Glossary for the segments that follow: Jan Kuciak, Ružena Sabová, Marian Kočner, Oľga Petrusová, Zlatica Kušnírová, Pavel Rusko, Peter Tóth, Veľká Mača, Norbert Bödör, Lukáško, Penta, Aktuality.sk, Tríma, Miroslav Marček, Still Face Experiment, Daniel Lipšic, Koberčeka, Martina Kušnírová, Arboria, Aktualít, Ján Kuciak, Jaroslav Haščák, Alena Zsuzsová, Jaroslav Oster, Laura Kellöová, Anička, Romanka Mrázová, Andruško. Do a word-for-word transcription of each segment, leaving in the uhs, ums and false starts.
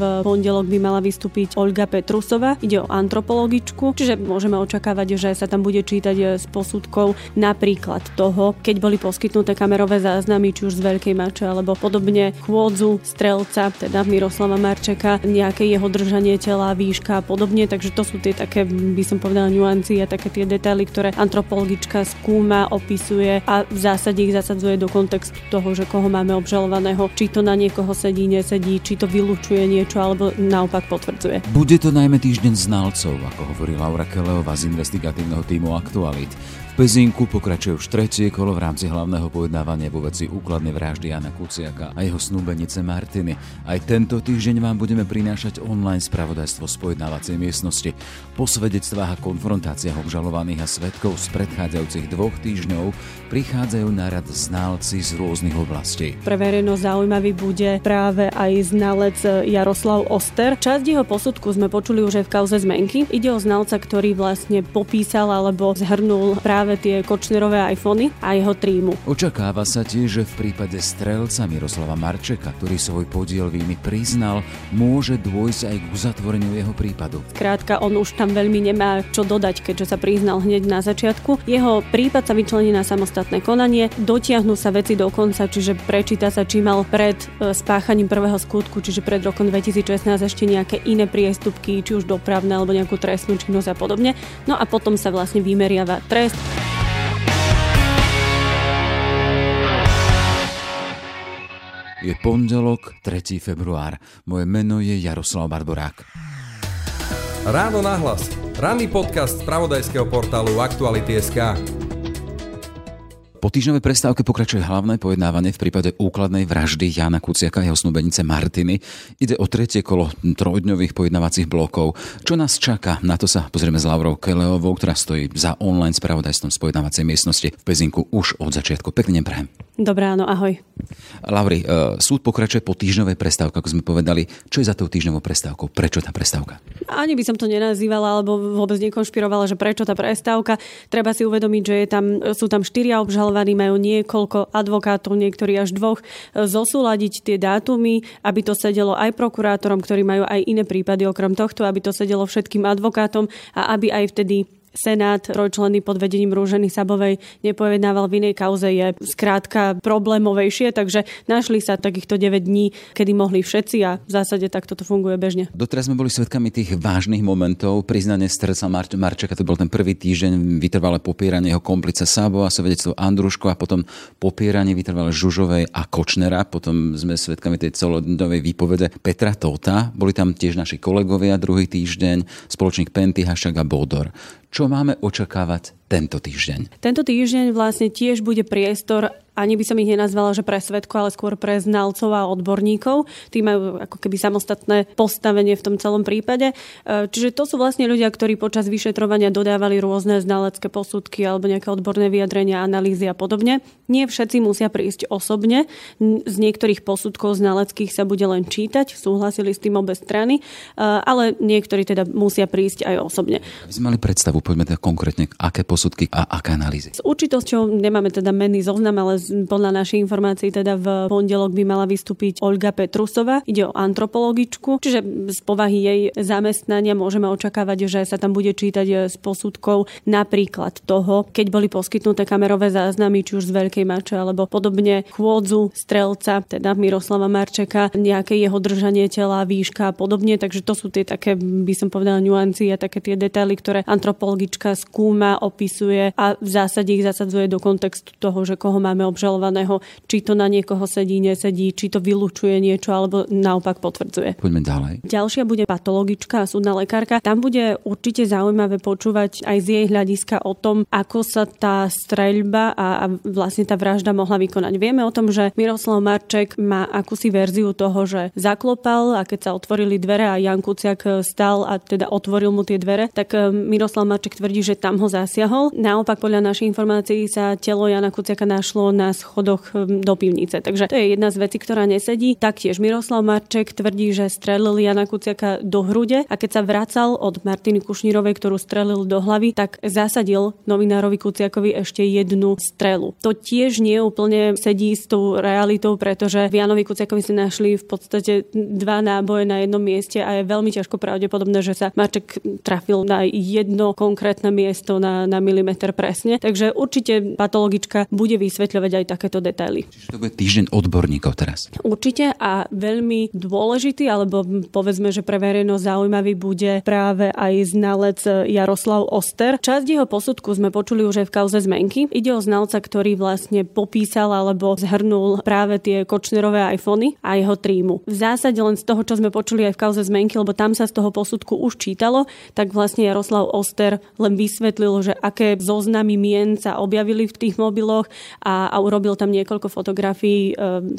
V pondelok by mala vystúpiť Oľga Petrusová. Ide o antropologičku, čiže môžeme očakávať, že sa tam bude čítať z posudkov napríklad toho, keď boli poskytnuté kamerové záznamy, či už z Veľkej mače alebo podobne, kôdzu strelca, teda Miroslava Marčeka, nejaké jeho držanie tela, výška a podobne. Takže to sú tie také, by som povedala, nuancie a také tie detaily, ktoré antropologička skúma, opisuje a v zásade ich zasadzuje do kontextu toho, že koho máme obžalovaného, či to na niekoho sedí, nesedí, či to vylučuje niečo alebo naopak potvrdzuje. Bude to najmä týždeň znalcov, ako hovorí Laura Kellöová z investigatívneho týmu Aktualít. V Pezinku pokračuje už tretie kolo v rámci hlavného pojednávania vo veci úkladnej vraždy Jana Kuciaka a jeho snúbenice Martiny. Aj tento týždeň vám budeme prinášať online spravodajstvo z pojednávacej miestnosti. Po svedectvách a konfrontáciách obžalovaných a svedkov z predchádzajúcich dvoch týždňov prichádzajú na rad znalci z rôznych oblastí. Pre verejnosť zaujímavý bude práve aj znalec Jaroslav Oster. Časť jeho posudku sme počuli už aj v kauze zmenky. Ide o znalca, ktorý vlastne popísal alebo zhrnul práve tie Kočnerové iPhony a jeho trímu. Očakáva sa tiež, že v prípade strelca Miroslava Marčeka, ktorý svoj podiel víny priznal, môže dôjsť aj k uzatvoreniu jeho prípadu. Skrátka, on už tam veľmi nemá čo dodať, keďže sa priznal hneď na začiatku. Jeho prípad sa vyčlení na samostatné konanie, dotiahnu sa veci do konca, čiže prečíta sa, či mal pred spáchaním prvého skutku, čiže pred rokom dvetisícšestnásť ešte nejaké iné priestupky, či už dopravné alebo nejakú trestnú činnosť a podobne. No a potom sa vlastne vymeriava trest. Je pondelok, tretieho februára. Moje meno je Jaroslav Barborák. Ráno nahlas. Ranný podcast z spravodajského portálu Aktuality bodka es ká. Po týždňovej prestávke pokračuje hlavné pojednávanie v prípade úkladnej vraždy Jána Kuciaka a jeho snúbenice Martiny. Ide o tretie kolo trojdňových pojednávacích blokov. Čo nás čaká? Na to sa pozrieme s Laurou Kellöovou, ktorá stojí za online spravodajstvom z pojednávacej miestnosti v Pezinku už od začiatku. Pekný deň prajem. Dobrá, no ahoj. Lauri, súd pokračuje po týždňovej prestávke, ako sme povedali. Čo je za tou týždňovou prestávkou? Prečo tá prestávka? Ani by som to nenazývala alebo vôbec nekonšpirovala, že prečo tá prestávka. Treba si uvedomiť, že je tam, sú tam štyria obžalovaní, majú niekoľko advokátov, niektorí až dvoch, zosúladiť tie dátumy, aby to sedelo aj prokurátorom, ktorí majú aj iné prípady okrem tohto, aby to sedelo všetkým advokátom a aby aj vtedy Senát, trojčlenný pod vedením Ruženy Sabovej, nepojednával v inej kauze, je skrátka problémovejšie, takže našli sa takýchto deväť dní, kedy mohli všetci a v zásade takto to funguje bežne. Doteraz sme boli svedkami tých vážnych momentov. Priznanie strelca Mar- Marčeka, to bol ten prvý týždeň, vytrvalé popieranie jeho komplice Szabó a svedectvo Andruško a potom popieranie vytrvalé Zsuzsovej a Kočnera. Potom sme svedkami tej celodňovej výpovede Petra Tótha. Boli tam tiež naši kolegovia druhý týždeň, spoločník Penty, Haščák a Bödör. Čo máme očakávať tento týždeň? Tento týždeň vlastne tiež bude priestor, ani by som ich nenazvala, že pre svedku, ale skôr pre znalcov a odborníkov. Tí majú ako keby samostatné postavenie v tom celom prípade. Čiže to sú vlastne ľudia, ktorí počas vyšetrovania dodávali rôzne znalecké posudky alebo nejaké odborné vyjadrenia, analýzy a podobne. Nie všetci musia prísť osobne. Z niektorých posudkov znaleckých sa bude len čítať. Súhlasili s tým obe strany, ale niektorí teda musia prísť aj osobne. Sme mali predstavu, poďme teda konkrétne, aké posudky a aké analýzy. S určitosťou nemáme teda menný zoznam, ale podľa našej informácií teda v pondelok by mala vystúpiť Oľga Petrusová. Ide o antropologičku, čiže z povahy jej zamestnania môžeme očakávať, že sa tam bude čítať z posudkov napríklad toho, keď boli poskytnuté kamerové záznamy, či už z Veľkej mače alebo podobne, kôdzu strelca, teda Miroslava Marčeka, nejaké jeho držanie tela, výška a podobne. Takže to sú tie také, by som povedala, nuancie a také tie detaily, ktoré antropologička skúma, opisuje a v zásade ich zasadzuje do kontextu toho, že koho máme obžalovaného, či to na niekoho sedí, nesedí, či to vylučuje niečo alebo naopak potvrdzuje. Poďme ďalej. Ďalšia bude patologička a súdna lekárka. Tam bude určite zaujímavé počúvať aj z jej hľadiska o tom, ako sa tá streľba a, a vlastne tá vražda mohla vykonať. Vieme o tom, že Miroslav Marček má akúsi verziu toho, že zaklopal a keď sa otvorili dvere a Jan Kuciak stal a teda otvoril mu tie dvere, tak Miroslav Marček tvrdí, že tam ho zasiahol. Naopak podľa našich informácií sa telo Jana Kuciaka našlo na schodoch do pivnice. Takže to je jedna z vecí, ktorá nesedí. Taktiež Miroslav Marček tvrdí, že strelil Jana Kuciaka do hrude a keď sa vracal od Martiny Kušnírovej, ktorú strelil do hlavy, tak zasadil novinárovi Kuciakovi ešte jednu strelu. To tiež nie úplne sedí s tou realitou, pretože v Janovi Kuciakovi si našli v podstate dva náboje na jednom mieste a je veľmi ťažko pravdepodobné, že sa Marček trafil na jedno konkrétne miesto na, na milimeter presne. Takže určite patologička bude vysvetľovať aj takéto detaily. Čiže to bude týždeň odborníkov teraz. Určite a veľmi dôležitý, alebo povedzme, že pre verejnosť zaujímavý bude práve aj znalec Jaroslav Oster. Časť jeho posudku sme počuli už aj v kauze zmenky. Ide o znalca, ktorý vlastne popísal alebo zhrnul práve tie Kočnerové iPhony a jeho trímu. V zásade len z toho, čo sme počuli aj v kauze zmenky, lebo tam sa z toho posudku už čítalo, tak vlastne Jaroslav Oster len vysvetlil, že aké zoznamy mien sa objavili v tých mobiloch a, a urobil tam niekoľko fotografií e,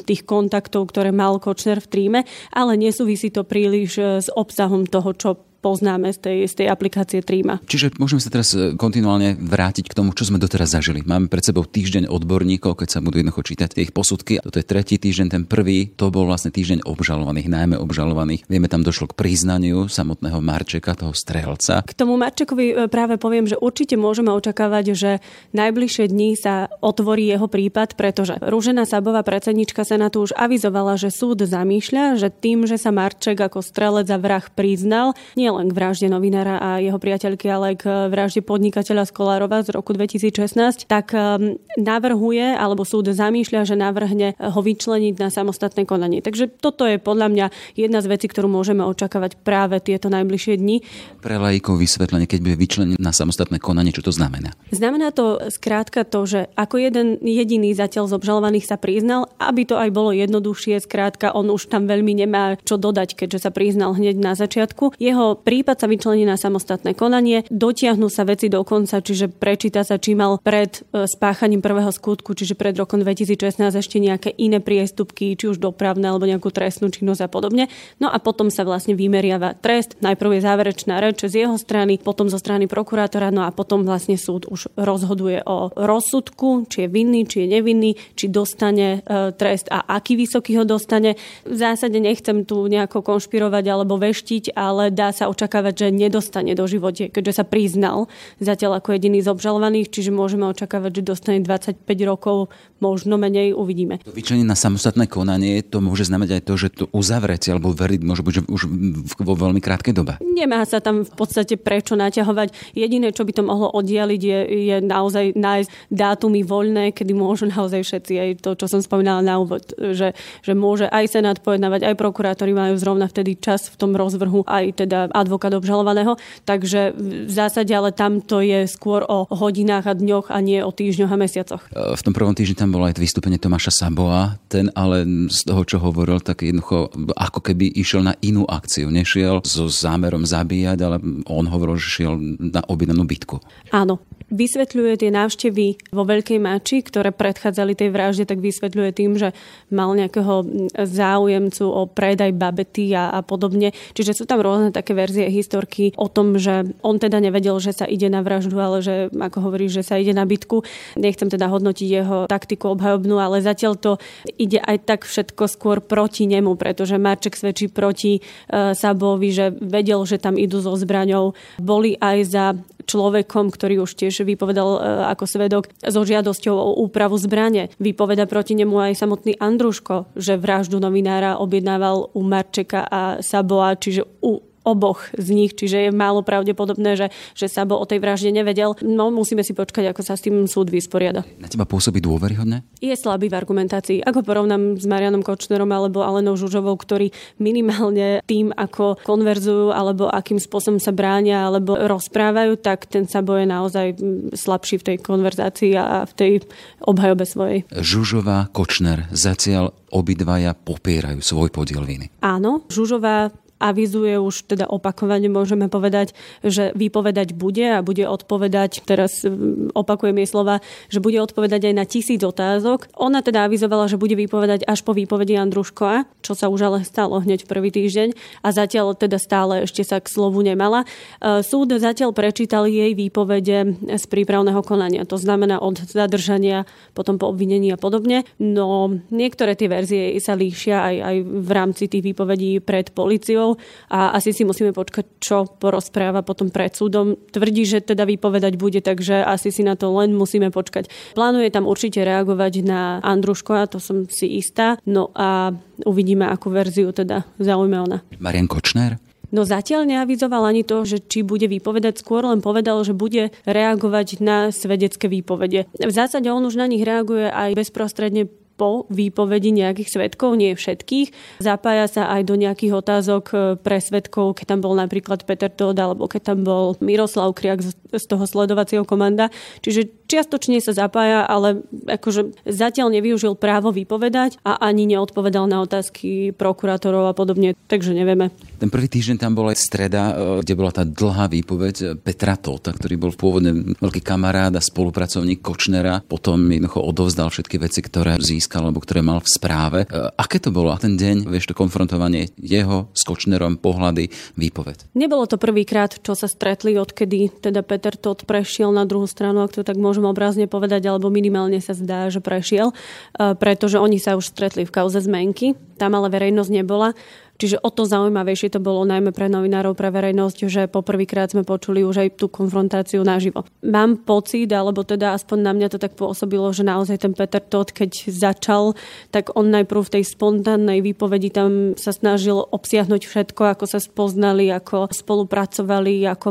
tých kontaktov, ktoré mal Kočner v tríme, ale nesúvisí to príliš e, s obsahom toho, čo poznáme z tej, z tej aplikácie Tríma. Čiže môžeme sa teraz kontinuálne vrátiť k tomu, čo sme doteraz zažili. Máme pred sebou týždeň odborníkov, keď sa budú jednoducho čítať ich posudky. Toto je tretí týždeň, ten prvý, to bol vlastne týždeň obžalovaných, najmä obžalovaných. Vieme, tam došlo k priznaniu samotného Marčeka, toho strelca. K tomu Marčekovi práve poviem, že určite môžeme očakávať, že najbližšie dni sa otvorí jeho prípad, pretože Ružena Sabová, predsednička Senátu, už avizovala, že súd zamýšľa, že tým, že sa Marček ako strelec a vrah priznal, nie len k vražde novinára a jeho priateľky, ale aj k vražde podnikateľa Skolárova z roku dvetisícšestnásť, tak navrhuje, alebo súd zamýšľa, že navrhne ho vyčleniť na samostatné konanie. Takže toto je podľa mňa jedna z vecí, ktorú môžeme očakávať práve tieto najbližšie dni. Pre laikov vysvetlenie, keď bude vyčlenený na samostatné konanie, čo to znamená? Znamená to skrátka to, že ako jeden jediný zatiaľ z obžalovaných sa priznal, aby to aj bolo jednoduchšie, skrátka on už tam veľmi nemá čo dodať, keďže sa priznal hneď na začiatku. Jeho prípad sa vyčlení na samostatné konanie, dotiahnu sa veci do konca, čiže prečíta sa, či mal pred spáchaním prvého skutku, čiže pred rokom dvetisícšestnásť ešte nejaké iné priestupky, či už dopravné alebo nejakú trestnú činnosť a podobne. No a potom sa vlastne vymeriava trest. Najprv je záverečná reč z jeho strany, potom zo strany prokurátora, no a potom vlastne súd už rozhoduje o rozsudku, či je vinný, či je nevinný, či dostane trest a aký vysoký ho dostane. V zásade nechcem tu nejako konšpirovať alebo veštiť, ale dá sa očakávať, že nedostane do živote, keďže sa priznal zatiaľ ako jediný z obžalovaných, čiže môžeme očakávať, že dostane dvadsaťpäť rokov, možno menej, uvidíme. To vyčlenenie na samostatné konanie, to môže znamenať aj to, že to uzavretie alebo verdikt môže byť už vo veľmi krátkej dobe. Nemá sa tam v podstate prečo naťahovať. Jediné, čo by to mohlo oddialiť, je, je naozaj nájsť dátumy voľné, kedy môžu naozaj všetci, aj to, čo som spomínala na úvod, že, že môže aj senát pojednávať, aj prokurátori majú zrovna vtedy čas v tom rozvrhu, aj teda advokát obžalovaného, takže v zásade ale tamto je skôr o hodinách a dňoch a nie o týždňoch a mesiacoch. V tom prvom týždni tam bolo aj vystúpenie Tomáša Szabóa, ten ale z toho, čo hovoril, tak jednoducho ako keby išiel na inú akciu. Nešiel so zámerom zabíjať, ale on hovoril, že šiel na objednanú bitku. Áno. Vysvetľuje tie návštevy vo Veľkej Mači, ktoré predchádzali tej vražde, tak vysvetľuje tým, že mal nejakého záujemcu o predaj babety a, a podobne. Čiže sú tam rôzne také verzie historky o tom, že on teda nevedel, že sa ide na vraždu, ale že, ako hovorí, že sa ide na bitku. Nechcem teda hodnotiť jeho taktiku obhajobnú, ale zatiaľ to ide aj tak všetko skôr proti nemu, pretože Marček svedčí proti e, Sabovi, že vedel, že tam idú so zbraňou. Boli aj za človekom, ktorý už tiež vypovedal ako svedok so žiadosťou o úpravu zbrane. Vypoveda proti nemu aj samotný Andruško, že vraždu novinára objednával u Marčeka a Saboa, čiže u oboch z nich, čiže je málo pravdepodobné, že, že Sabo o tej vražde nevedel. No musíme si počkať, ako sa s tým súd vysporiada. Na teba pôsobí dôveryhodne? Je slabý v argumentácii. Ako porovnám s Marianom Kočnerom alebo Alenou Zsuzsovou, ktorí minimálne tým, ako konverzujú alebo akým spôsobom sa bránia alebo rozprávajú, tak ten Sabo je naozaj slabší v tej konverzácii a v tej obhajobe svojej. Zsuzsová, Kočner, zatiaľ obidvaja popierajú svoj podiel viny. Áno, Zsuzsová avizuje už teda opakovane, môžeme povedať, že vypovedať bude a bude odpovedať, teraz opakujem jej slova, že bude odpovedať aj na tisíc otázok. Ona teda avizovala, že bude vypovedať až po výpovedi Andruška, čo sa už ale stalo hneď v prvý týždeň a zatiaľ teda stále ešte sa k slovu nemala. Súd zatiaľ prečítal jej výpovede z prípravného konania, to znamená od zadržania, potom po obvinení a podobne. No niektoré tie verzie sa líšia aj, aj v rámci tých výpovedí pred políciou a asi si musíme počkať, čo porozpráva potom pred súdom. Tvrdí, že teda vypovedať bude, takže asi si na to len musíme počkať. Plánuje tam určite reagovať na Andruška, to som si istá. No a uvidíme, akú verziu teda zaujme ona. Marian Kočner? No zatiaľ neavizoval ani to, že či bude vypovedať, skôr len povedal, že bude reagovať na svedecké výpovede. V zásade on už na nich reaguje aj bezprostredne po výpovedi nejakých svedkov, nie všetkých. Zapája sa aj do nejakých otázok pre svedkov, keď tam bol napríklad Peter Tóth, alebo keď tam bol Miroslav Kriak z toho sledovacieho komanda. Čiže čiastočne sa zapája, ale akože zatiaľ nevyužil právo vypovedať a ani neodpovedal na otázky prokurátorov a podobne, takže nevieme. Ten prvý týždeň tam bola aj streda, kde bola tá dlhá výpoveď Petra Tótha, ktorý bol pôvodne veľký kamarád a spolupracovník Kočnera. Potom jednoducho odovzdal všetky veci, ktoré získal alebo ktoré mal v správe. Aké to bolo? A ten deň, vieš, to konfrontovanie jeho s Kočnerom, pohľady, výpoveď. Nebolo to prvýkrát, čo sa stretli, odkedy teda Peter Tóth prešiel na druhú stranu, ak to tak môžem obrazne povedať, alebo minimálne sa zdá, že prešiel, pretože oni sa už stretli v kauze zmenky, tam ale verejnosť nebola. Čiže o to zaujímavejšie to bolo najmä pre novinárov, pre verejnosť, že poprvýkrát sme počuli už aj tú konfrontáciu naživo. Mám pocit, alebo teda aspoň na mňa to tak pôsobilo, že naozaj ten Peter Tóth, keď začal, tak on najprv v tej spontánnej výpovedi tam sa snažil obsiahnuť všetko, ako sa spoznali, ako spolupracovali, ako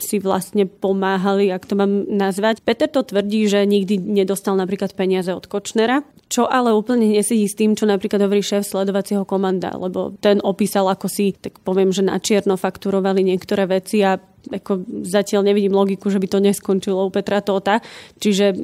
si vlastne pomáhali, ak to mám nazvať. Peter Tóth tvrdí, že nikdy nedostal napríklad peniaze od Kočnera, čo ale úplne nesedí s tým, čo napríklad hovorí šéf sledovacieho komanda, lebo ten opísal, ako si, tak poviem, že na čierno fakturovali niektoré veci a ako zatiaľ nevidím logiku, že by to neskončilo u Petra Tótha. Čiže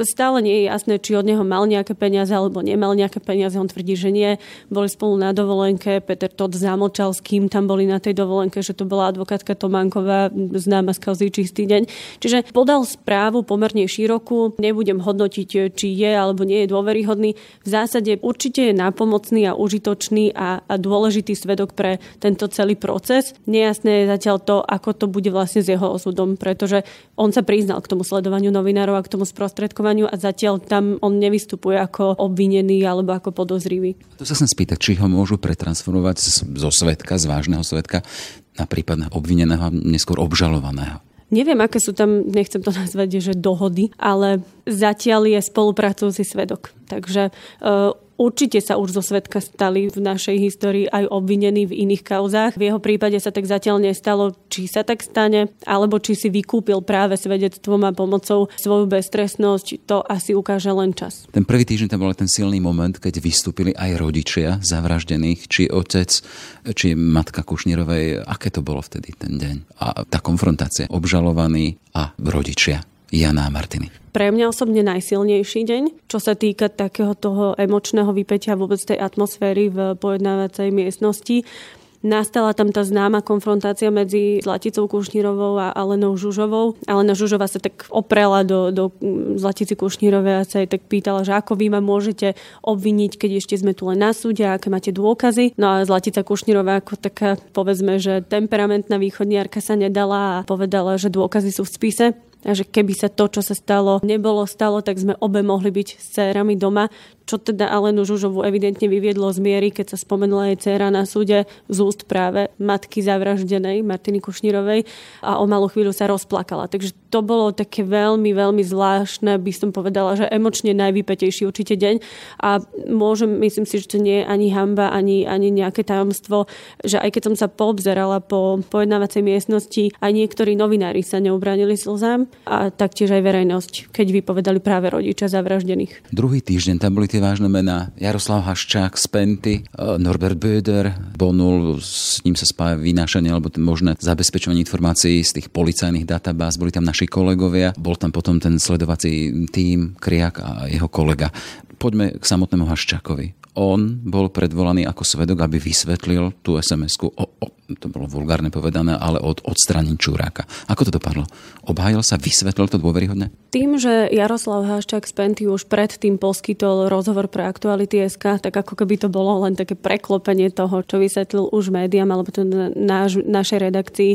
stále nie je jasné, či od neho mal nejaké peniaze alebo nemal nejaké peniaze. On tvrdí, že nie. Boli spolu na dovolenke. Peter Tóth zamočal, s kým tam boli na tej dovolenke, že to bola advokátka Tománková, známa z kauzy Čistý deň. Čiže podal správu pomerne širokú. Nebudem hodnotiť, či je alebo nie je dôveryhodný. V zásade určite je nápomocný a užitočný a, a dôležitý svedok pre tento celý proces. Nejasné je zatiaľ to, ako to bude bude vlastne s jeho osudom, pretože on sa priznal k tomu sledovaniu novinárov a k tomu sprostredkovaniu a zatiaľ tam on nevystupuje ako obvinený alebo ako podozrivý. To sa chcem spýtať, či ho môžu pretransformovať zo svedka, z vážneho svedka, na prípadne obvineného a neskôr obžalovaného. Neviem, aké sú tam, nechcem to nazvať, že dohody, ale zatiaľ je spolupracujúci svedok. Takže uh, určite sa už zo svedka stali v našej histórii aj obvinení v iných kauzách. V jeho prípade sa tak zatiaľ nestalo, či sa tak stane, alebo či si vykúpil práve svedectvom a pomocou svoju beztrestnosť, to asi ukáže len čas. Ten prvý týždeň tam bol ten silný moment, keď vystúpili aj rodičia zavraždených, či otec, či matka Kušnírovej. Aké to bolo vtedy ten deň? A tá konfrontácia, obžalovaný a rodičia Jana a Martiny. Pre mňa osobne najsilnejší deň, čo sa týka takého toho emočného vypätia vôbec tej atmosféry v pojednávacej miestnosti. Nastala tam tá známa konfrontácia medzi Zlaticou Kušnírovou a Alenou Zsuzsovou. Alena Zsuzsová sa tak oprela do, do Zlatici Kušnírovej a sa jej tak pýtala, že ako vy ma môžete obviniť, keď ešte sme tu len na súde a aké máte dôkazy. No a Zlatica Kušnírová ako taká, povedzme, že temperamentná východniarka sa nedala a povedala, že dôkazy sú v spise. A že keby sa to, čo sa stalo, nebolo stalo, tak sme obe mohli byť s dcérami doma, čo teda Alenu Zsuzsovú evidentne vyviedlo z miery, keď sa spomenula jej dcéra na súde z úst práve matky zavraždenej Martiny Kušnírovej a o malú chvíľu sa rozplakala. Takže to bolo také veľmi, veľmi zvláštne, by som povedala, že emočne najvypätejší určite deň a môžem, myslím si, že to nie je ani hanba, ani, ani nejaké tajomstvo, že aj keď som sa poobzerala po pojednávacej miestnosti, aj niektorí novinári sa neubránili slzám. A taktiež aj verejnosť, keď vypovedali práve rodičia zavraždených. Druhý týždeň tam boli tie vážne mená. Jaroslav Haščák z Penty, Norbert Bödör, Bonul, s ním sa spája vynášanie alebo možné zabezpečovanie informácií z tých policajných databáz. Boli tam naši kolegovia, bol tam potom ten sledovací tím, Kriak a jeho kolega. Poďme k samotnému Haščákovi. on bol predvolaný ako svedok, aby vysvetlil tú es em esku, o, o, to bolo vulgárne povedané, ale od odstranení Čuráka. Ako to dopadlo? Obhájil sa, vysvetlil to dôveryhodne? Tým, že Jaroslav Haščák z Penty už predtým poskytol rozhovor pre Aktuality bodka es ká, tak ako keby to bolo len také preklopenie toho, čo vysvetlil už médiám, alebo to náš, našej redakcii,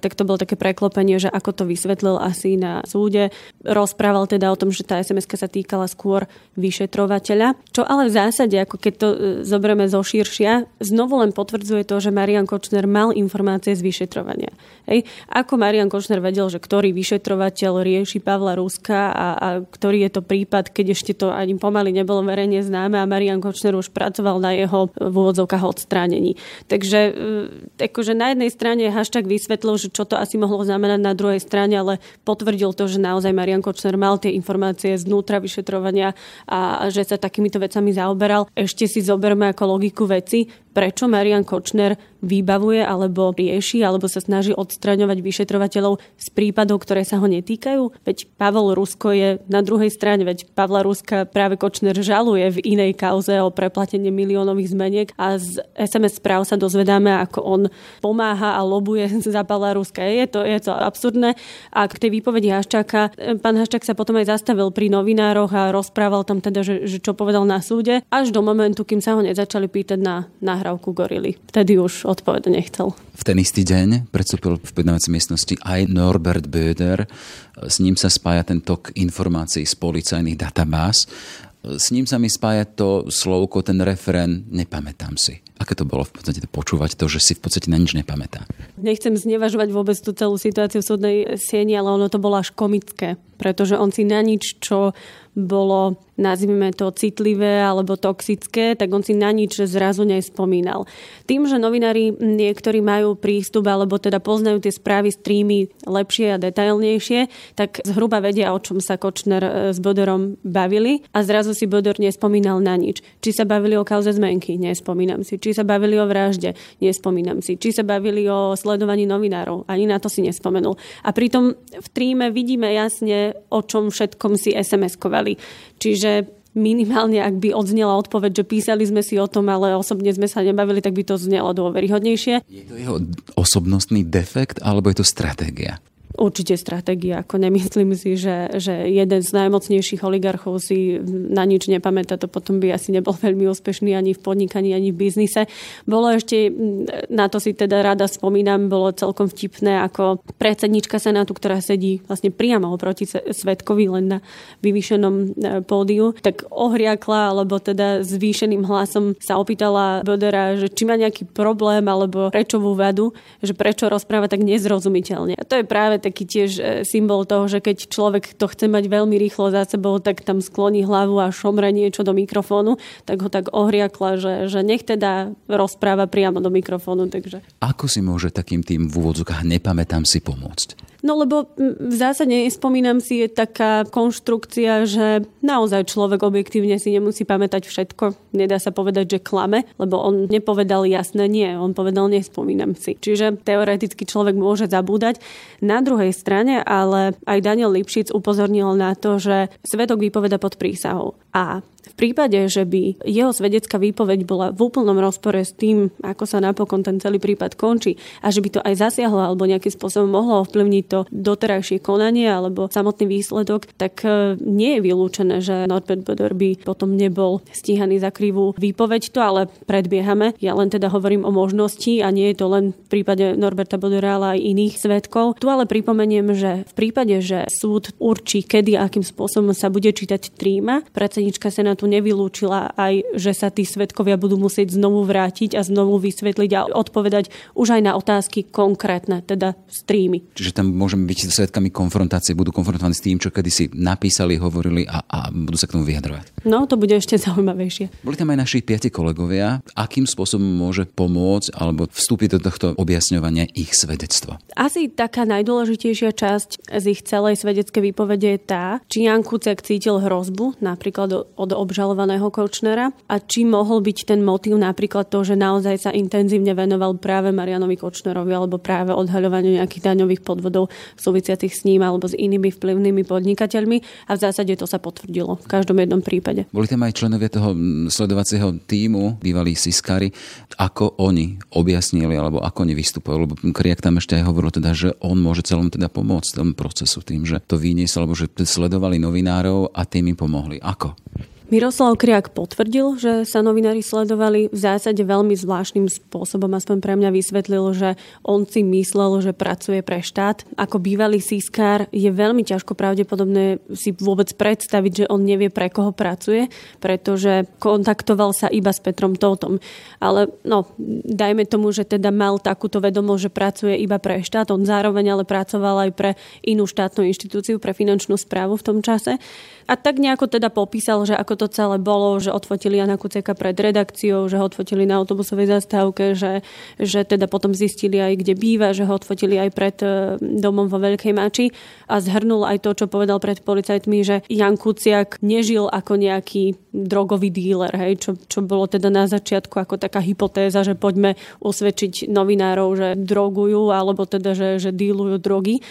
tak to bolo také preklopenie, že ako to vysvetlil asi na súde. Rozprával teda o tom, že tá es em eska sa týkala skôr vyšetrovateľa, čo ale v zásade ako keď to zoberieme zo širšia, znovu len potvrdzuje to, že Marian Kočner mal informácie z vyšetrovania. Hej. Ako Marian Kočner vedel, že ktorý vyšetrovateľ rieši Pavla Ruska a, a ktorý je to prípad, keď ešte to ani pomaly nebolo verejne známe a Marian Kočner už pracoval na jeho v úvodzovkách odstránení. Takže akože na jednej strane Haščák vysvetlil, že čo to asi mohlo znamenať, na druhej strane, ale potvrdil to, že naozaj Marian Kočner mal tie informácie znútra vyšetrovania a, a že sa takýmito vecami zaoberal. Ešte si zoberme ako logiku veci, prečo Marian Kočner vybavuje alebo rieši alebo sa snaží odstraňovať vyšetrovateľov z prípadov, ktoré sa ho netýkajú. Veď Pavel Rusko je na druhej strane, veď Pavla Ruska práve Kočner žaluje v inej kauze o preplatenie miliónových zmeniek a z es em es správ sa dozvedáme, ako on pomáha a lobuje za Pavla Ruska. Je to, je to absurdné. A k tej výpovedi Haščáka, pán Haščák sa potom aj zastavil pri novinároch a rozprával tam teda, že, že čo povedal na súde, až do momentu, kým sa ho nezačali pýtať na na hrávku gorily. Vtedy už odpovede nechcel. V ten istý deň predstúpil v pojednávacej miestnosti aj Norbert Bödör. S ním sa spája ten tok informácií z policajných databáz. S ním sa mi spája to slovko, ten refrén, nepamätám si. Aké to bolo v podstate počúvať to, že si v podstate na nič nepamätá? Nechcem znevažovať vôbec tú celú situáciu v súdnej sieni, ale ono to bolo až komické, pretože on si na nič, čo bolo, nazvime to, citlivé alebo toxické, tak on si na nič zrazu nespomínal. Tým, že novinári niektorí majú prístup alebo teda poznajú tie správy, streamy lepšie a detailnejšie, tak zhruba vedia, o čom sa Kočner s Bödörom bavili a zrazu si Bödör nespomínal na nič. Či sa bavili o kauze zmenky? Nespomínam si. Či sa bavili o vražde? Nespomínam si. Či sa bavili o sledovaní novinárov? Ani na to si nespomenul. A pritom v tríme vidíme jasne, o čom všetkom si es em eskovali. Čiže minimálne, ak by odznela odpoveď, že písali sme si o tom, ale osobne sme sa nebavili, tak by to znelo dôveryhodnejšie. Je to jeho osobnostný defekt, alebo je to stratégia? Určite stratégia. Ako nemyslím si, že, že jeden z najmocnejších oligarchov si na nič nepamätá, to potom by asi nebol veľmi úspešný ani v podnikaní, ani v biznise. Bolo ešte, na to si teda rada spomínam, bolo celkom vtipné, ako predsednička Senátu, ktorá sedí vlastne priamo oproti svedkovi, len na vyvýšenom pódiu, tak ohriakla, alebo teda zvýšeným hlasom sa opýtala Bödöra, že či má nejaký problém, alebo rečovú vadu, že prečo rozpráva tak nezrozumiteľne. A to je práve taký tiež symbol toho, že keď človek to chce mať veľmi rýchlo za sebou, tak tam skloní hlavu a šomre niečo do mikrofónu, tak ho tak ohriakla, že, že nech teda rozpráva priamo do mikrofónu. Takže. Ako si môže takým tým v úvodzokách nepamätám si pomôcť? No lebo v zásade, nespomínam si, je taká konštrukcia, že naozaj človek objektívne si nemusí pamätať všetko. Nedá sa povedať, že klame, lebo on nepovedal jasné nie, on povedal nespomínam si. Čiže teoreticky človek môže zabúdať. Na druhej strane, ale aj Daniel Lipšic upozornil na to, že svedok vypoveda pod prísahou. A v prípade, že by jeho svedecká výpoveď bola v úplnom rozpore s tým, ako sa napokon ten celý prípad končí a že by to aj zasiahlo alebo nejakým spôsobom mohlo ovplyvniť to doterajšie konanie alebo samotný výsledok, tak nie je vylúčené, že Norbert Bödör by potom nebol stíhaný za krivú výpoveď. To ale predbiehame. Ja len teda hovorím o možnosti a nie je to len v prípade Norberta Bödöra, ale aj iných svedkov. Tu ale pripomeniem, že v prípade, že súd určí, kedy a akým spôsobom sa bude čítať tríma, predsednička Senátu tu nevylúčila aj, že sa tí svedkovia budú musieť znovu vrátiť a znovu vysvetliť a odpovedať už aj na otázky konkrétne, teda streamy. Čiže tam môžeme byť svedkami konfrontácie, budú konfrontovaní s tým, čo kedysi napísali, hovorili a, a budú sa k tomu vyjadrovať. No, to bude ešte zaujímavejšie. Boli tam aj naši piati kolegovia. Akým spôsobom môže pomôcť alebo vstúpiť do tohto objasňovania ich svedectvo? Asi taká najdôležitejšia časť z ich celej svedeckej výpovede je tá, či Jan Kuciak cítil hrozbu, napríklad od obžalovaného Kočnera a či mohol byť ten motív napríklad to, že naozaj sa intenzívne venoval práve Marianovi Kočnerovi alebo práve odhaľovaniu nejakých daňových podvodov podnetov súvisiacich s ním alebo s inými vplyvnými podnikateľmi a v zásade to sa potvrdilo v každom jednom prípade. Boli tam aj členovia toho sledovacieho tímu, bývalí siskári, ako oni objasnili alebo ako oni vystupovali, lebo Kriak tam ešte aj hovoril teda, že on môže celom teda pomôcť tomu procesu tým, že to vyniesol, alebo že sledovali novinárov a tým im pomohli. Ako? Miroslav Kriak potvrdil, že sa novinári sledovali. V zásade veľmi zvláštnym spôsobom aspoň pre mňa vysvetlil, že on si myslel, že pracuje pre štát. Ako bývalý siskár je veľmi ťažko pravdepodobne si vôbec predstaviť, že on nevie, pre koho pracuje, pretože kontaktoval sa iba s Petrom Tóthom. Ale no, dajme tomu, že teda mal takúto vedomosť, že pracuje iba pre štát. On zároveň ale pracoval aj pre inú štátnu inštitúciu, pre finančnú správu v tom čase. A tak nejako teda popísal, že ako to celé bolo, že odfotili Jana Kuciaka pred redakciou, že ho odfotili na autobusovej zastávke, že, že teda potom zistili aj, kde býva, že ho odfotili aj pred domom vo Veľkej Mači a zhrnul aj to, čo povedal pred policajtmi, že Jan Kuciak nežil ako nejaký drogový díler, hej, čo, čo bolo teda na začiatku ako taká hypotéza, že poďme usvedčiť novinárov, že drogujú alebo teda, že, že dílujú drogy.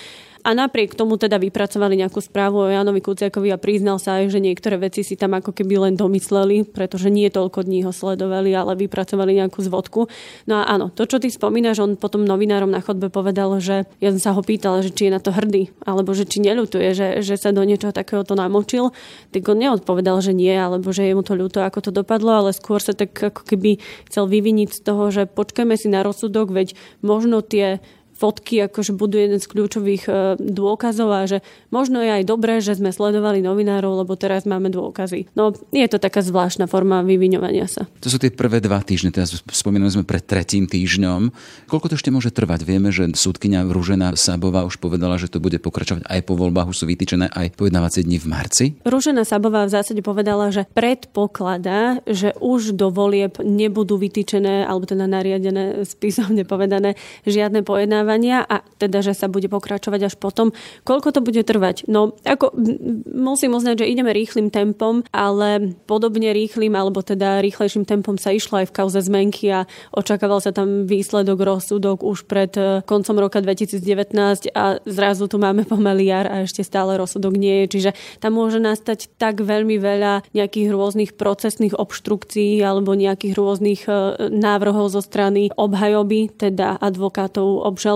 A napriek tomu teda vypracovali nejakú správu o Jánovi Kuciakovi a priznal sa aj, že niektoré veci si tam ako keby len domysleli, pretože nie toľko dní ho sledovali, ale vypracovali nejakú zvodku. No a áno, to, čo ty spomínaš, on potom novinárom na chodbe povedal, že ja som sa ho pýtala, že či je na to hrdý, alebo že či neľutuje, že, že sa do niečoho takéhoto namočil, tak on neodpovedal, že nie, alebo že je mu to ľúto, ako to dopadlo, ale skôr sa tak ako keby chcel vyviniť z toho, že počkajme si na rozsudok, veď možno tie fotky akože budú jeden z kľúčových e, dôkazov a že možno je aj dobré, že sme sledovali novinárov, lebo teraz máme dôkazy. No je to taká zvláštna forma vyviňovania sa. To sú tie prvé dva týždne, teraz spomínali sme pred tretím týždňom. Koľko to ešte môže trvať? Vieme, že súdkyňa Ružena Sabová už povedala, že to bude pokračovať aj po voľbách, už sú vytýčené aj pojednávacie dni v marci. Ružena Sabová v zásade povedala, že predpokladá, že už do volieb nebudú vytýčené alebo teda nariadené, spisovne povedané, žiadne pojednávanie a teda, že sa bude pokračovať až potom. Koľko to bude trvať? No, ako musím uznať, že ideme rýchlym tempom, ale podobne rýchlym, alebo teda rýchlejším tempom sa išlo aj v kauze zmenky a očakával sa tam výsledok, rozsudok už pred koncom roka dvetisíc devätnásť a zrazu tu máme pomaly jar a ešte stále rozsudok nie je. Čiže tam môže nastať tak veľmi veľa nejakých rôznych procesných obštrukcií alebo nejakých rôznych návrhov zo strany obhajoby, teda advokátov obžal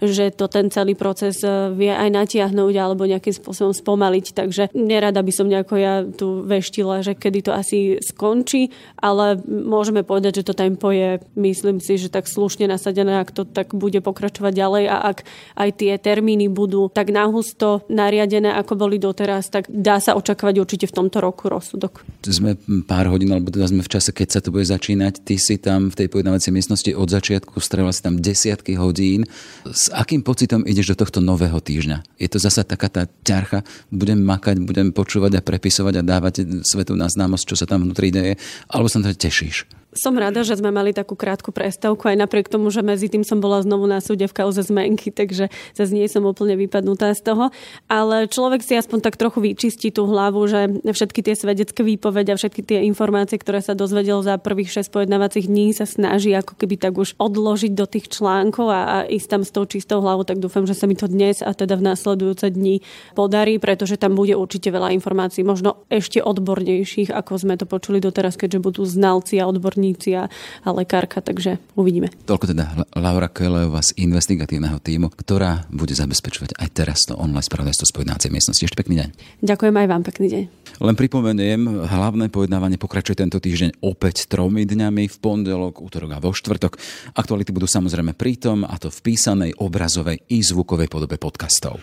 že to ten celý proces vie aj natiahnuť alebo nejakým spôsobom spomaliť. Takže nerada by som nejako ja tu veštila, že kedy to asi skončí, ale môžeme povedať, že to tempo je, myslím si, že tak slušne nasadené, ak to tak bude pokračovať ďalej a ak aj tie termíny budú tak nahusto nariadené, ako boli doteraz, tak dá sa očakávať určite v tomto roku rozsudok. Sme pár hodín, alebo teda sme v čase, keď sa to bude začínať. Ty si tam v tej pojednávacej miestnosti od začiatku, strávila si tam desiatky hodín. S akým pocitom ideš do tohto nového týždňa? Je to zasa taká tá ťarcha, budem makať, budem počúvať a prepisovať a dávať svetu na známosť, čo sa tam vnútri deje, alebo sa na to tešíš? Som rada, že sme mali takú krátku prestávku, aj napriek tomu, že medzi tým som bola znovu na súde v kauze zmenky, takže zase nie som úplne vypadnutá z toho. Ale človek si aspoň tak trochu vyčistí tú hlavu, že všetky tie svedecké výpovede a všetky tie informácie, ktoré sa dozvedel za prvých šesť pojednávacích dní, sa snaží ako keby tak už odložiť do tých článkov a, a ísť tam s tou čistou hlavou, tak dúfam, že sa mi to dnes a teda v nasledujúce dni podarí, pretože tam bude určite veľa informácií, možno ešte odbornejších, ako sme to počuli doteraz, keďže budú znalci a odborní a lekárka, takže uvidíme. Toľko teda Laura Kellöová z investigatívneho týmu, ktorá bude zabezpečovať aj teraz to online spravodajstvo z pojednávacej miestnosti. Ešte pekný deň. Ďakujem aj vám, pekný deň. Len pripomeniem, hlavné pojednávanie pokračuje tento týždeň opäť tromi dňami, v pondelok, útorok a vo štvrtok. Aktuality budú samozrejme pritom, a to v písanej, obrazovej i zvukovej podobe podcastov.